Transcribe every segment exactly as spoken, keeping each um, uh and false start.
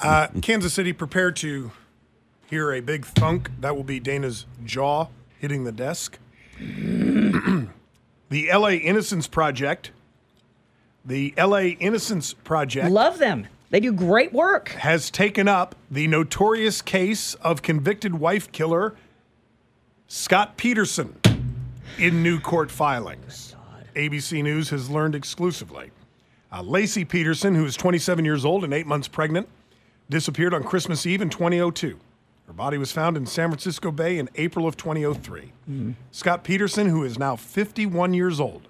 Uh, Kansas City, prepare to hear a big thunk. That will be Dana's jaw hitting the desk. The L A. Innocence Project. The L A. Innocence Project. Love them. They do great work. Has taken up the notorious case of convicted wife killer Scott Peterson in new court filings. A B C News has learned exclusively. Uh, Lacey Peterson, who is twenty-seven years old and eight months pregnant, disappeared on Christmas Eve in twenty oh two. Her body was found in San Francisco Bay in April of twenty oh three. Mm. Scott Peterson, who is now fifty-one years old,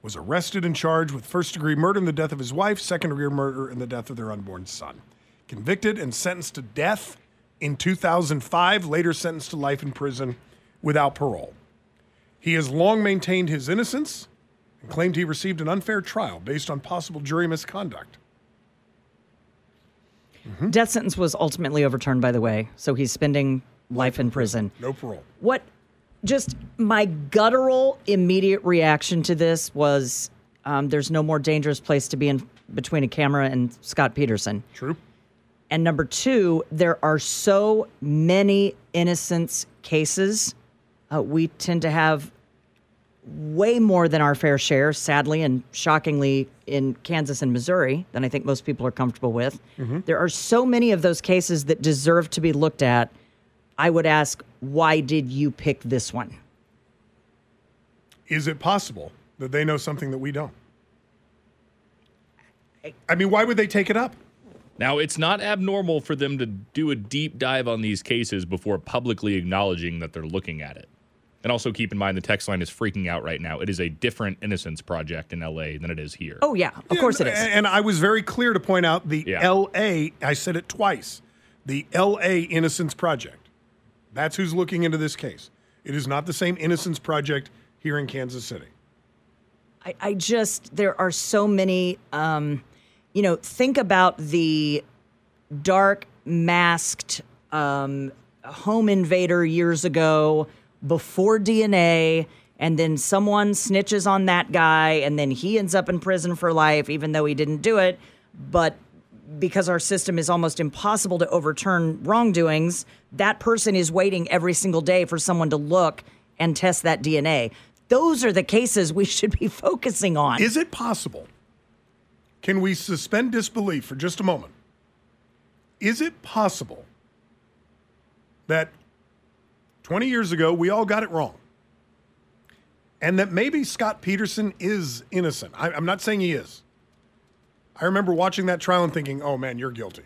was arrested and charged with first-degree murder in the death of his wife, second-degree murder in the death of their unborn son. Convicted and sentenced to death in two thousand five, later sentenced to life in prison without parole. He has long maintained his innocence and claimed he received an unfair trial based on possible jury misconduct. Mm-hmm. Death sentence was ultimately overturned, by the way, so he's spending life in prison. No parole. What, just my guttural immediate reaction to this was um, there's no more dangerous place to be in between a camera and Scott Peterson. True. And number two, there are so many innocence cases. Uh, we tend to have way more than our fair share, sadly and shockingly, in Kansas and Missouri than I think most people are comfortable with. Mm-hmm. There are so many of those cases that deserve to be looked at. I would ask, why did you pick this one? Is it possible that they know something that we don't? I, I mean, why would they take it up? Now, it's not abnormal for them to do a deep dive on these cases before publicly acknowledging that they're looking at it. And also keep in mind the text line is freaking out right now. It is a different innocence project in L A than it is here. Oh, yeah. Of yeah, course it is. And I was very clear to point out the yeah. L A, I said it twice, the L A Innocence Project. That's who's looking into this case. It is not the same Innocence Project here in Kansas City. I, I just, there are so many, um, you know, think about the dark, masked um, home invader years ago, before D N A, and then someone snitches on that guy, and then he ends up in prison for life, even though he didn't do it. But because our system is almost impossible to overturn wrongdoings, that person is waiting every single day for someone to look and test that D N A. Those are the cases we should be focusing on. Is it possible? Can we suspend disbelief for just a moment? Is it possible that twenty years ago, we all got it wrong? And that maybe Scott Peterson is innocent. I, I'm not saying he is. I remember watching that trial and thinking, oh, man, you're guilty.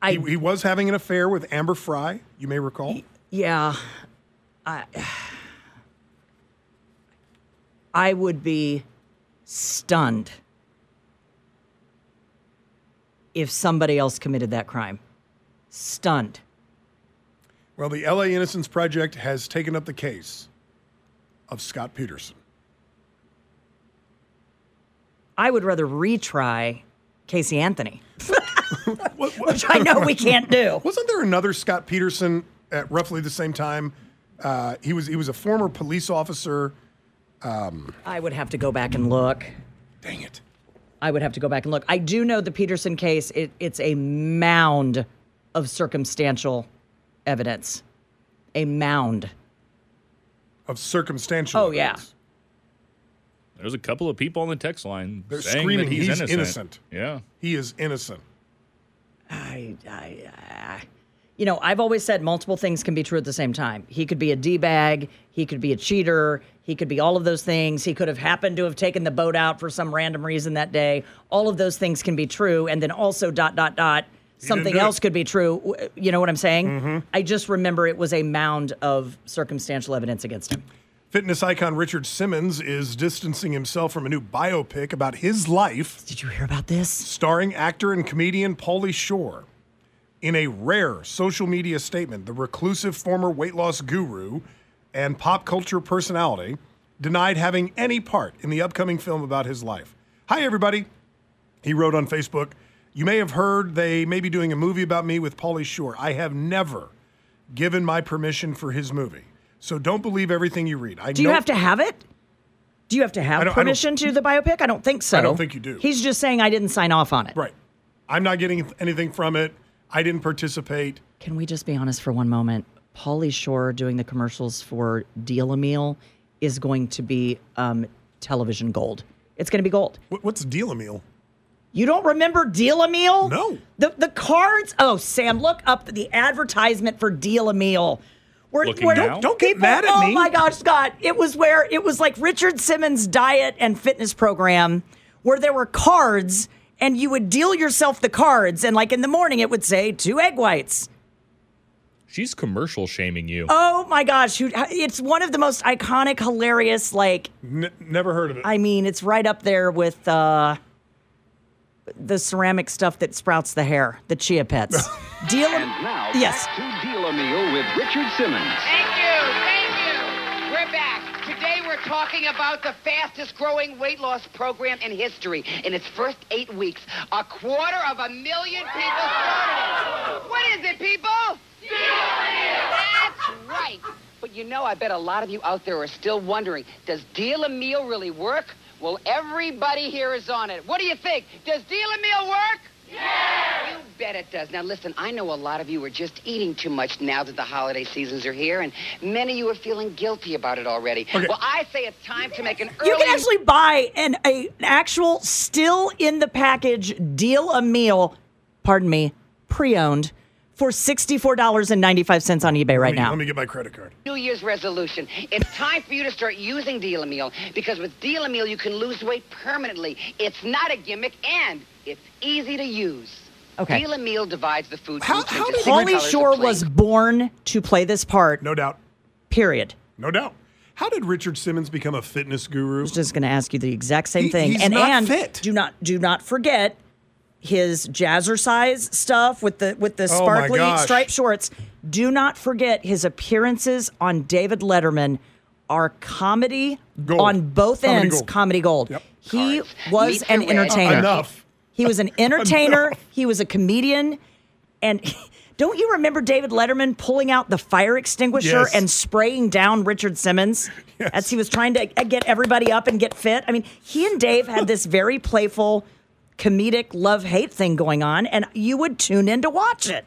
I, he, he was having an affair with Amber Fry, you may recall. He, yeah. I, I would be stunned if somebody else committed that crime. Stunned. Well, the L A Innocence Project has taken up the case of Scott Peterson. I would rather retry Casey Anthony, what, what, which I know we can't do. Wasn't there another Scott Peterson at roughly the same time? Uh, he was he was a former police officer. Um, I would have to go back and look. Dang it. I would have to go back and look. I do know the Peterson case. It, it's a mound of circumstantial evidence. A mound. Of circumstantial oh, evidence. Yeah. There's a couple of people on the text line. They're saying screaming that he's, he's innocent. innocent. Yeah. He is innocent. I, I, I, you know, I've always said multiple things can be true at the same time. He could be a D-bag. He could be a cheater. He could be all of those things. He could have happened to have taken the boat out for some random reason that day. All of those things can be true. And then also dot, dot, dot, something else it. could be true. You know what I'm saying? Mm-hmm. I just remember it was a mound of circumstantial evidence against him. Fitness icon Richard Simmons is distancing himself from a new biopic about his life. Did you hear about this? Starring actor and comedian Pauly Shore. In a rare social media statement, the reclusive former weight loss guru and pop culture personality denied having any part in the upcoming film about his life. Hi, everybody. He wrote on Facebook, "You may have heard they may be doing a movie about me with Pauly Shore. I have never given my permission for his movie. So don't believe everything you read." I Do you know- have to have it? Do you have to have permission to the biopic? I don't think so. I don't think you do. He's just saying I didn't sign off on it. Right. I'm not getting anything from it. I didn't participate. Can we just be honest for one moment? Pauly Shore doing the commercials for Deal-A-Meal is going to be um, television gold. It's going to be gold. What's Deal-A-Meal? You don't remember Deal-A-Meal? No. The the cards? Oh, Sam, look up the advertisement for Deal-A-Meal. We're, we're, don't, don't get people, mad at oh me. Oh, my gosh, Scott. It was where it was like Richard Simmons' diet and fitness program where there were cards, and you would deal yourself the cards. And, like, in the morning, it would say two egg whites. She's commercial shaming you. Oh, my gosh. It's one of the most iconic, hilarious, like... N- never heard of it. I mean, it's right up there with uh, the ceramic stuff that sprouts the hair, the Chia Pets. Deal and now yes. back to Deal-A-Meal with Richard Simmons. Thank you, thank you. We're back. Today we're talking about the fastest-growing weight loss program in history. In its first eight weeks, a quarter of a million people started it. What is it, people? Deal-A-Meal. That's right. But you know, I bet a lot of you out there are still wondering, does Deal-A-Meal really work? Well, everybody here is on it. What do you think? Does Deal-A-Meal work? Yeah! You bet it does. Now, listen, I know a lot of you are just eating too much now that the holiday seasons are here, and many of you are feeling guilty about it already. Okay. Well, I say it's time to make an early... You can actually buy an, a, an actual still-in-the-package Deal-A-Meal, pardon me, pre-owned, for sixty-four dollars and ninety-five cents on eBay right let me, now. Let me get my credit card. New Year's resolution. It's time for you to start using Deal-A-Meal, because with Deal-A-Meal, you can lose weight permanently. It's not a gimmick, and... it's easy to use. Okay. Deal-A-Meal divides the food. How, how did Pauly Shore was born to play this part? No doubt. Period. No doubt. How did Richard Simmons become a fitness guru? I was just going to ask you the exact same he, thing. He's and not and fit. do not do not forget his Jazzercise stuff with the with the sparkly oh striped shorts. Do not forget his appearances on David Letterman are comedy gold. on both comedy ends. Gold. Comedy gold. Yep. He Cards. was an win. entertainer. Enough. He was an entertainer. No. He was a comedian. And don't you remember David Letterman pulling out the fire extinguisher yes. and spraying down Richard Simmons yes. as he was trying to get everybody up and get fit? I mean, he and Dave had this very playful, comedic love-hate thing going on, and you would tune in to watch it.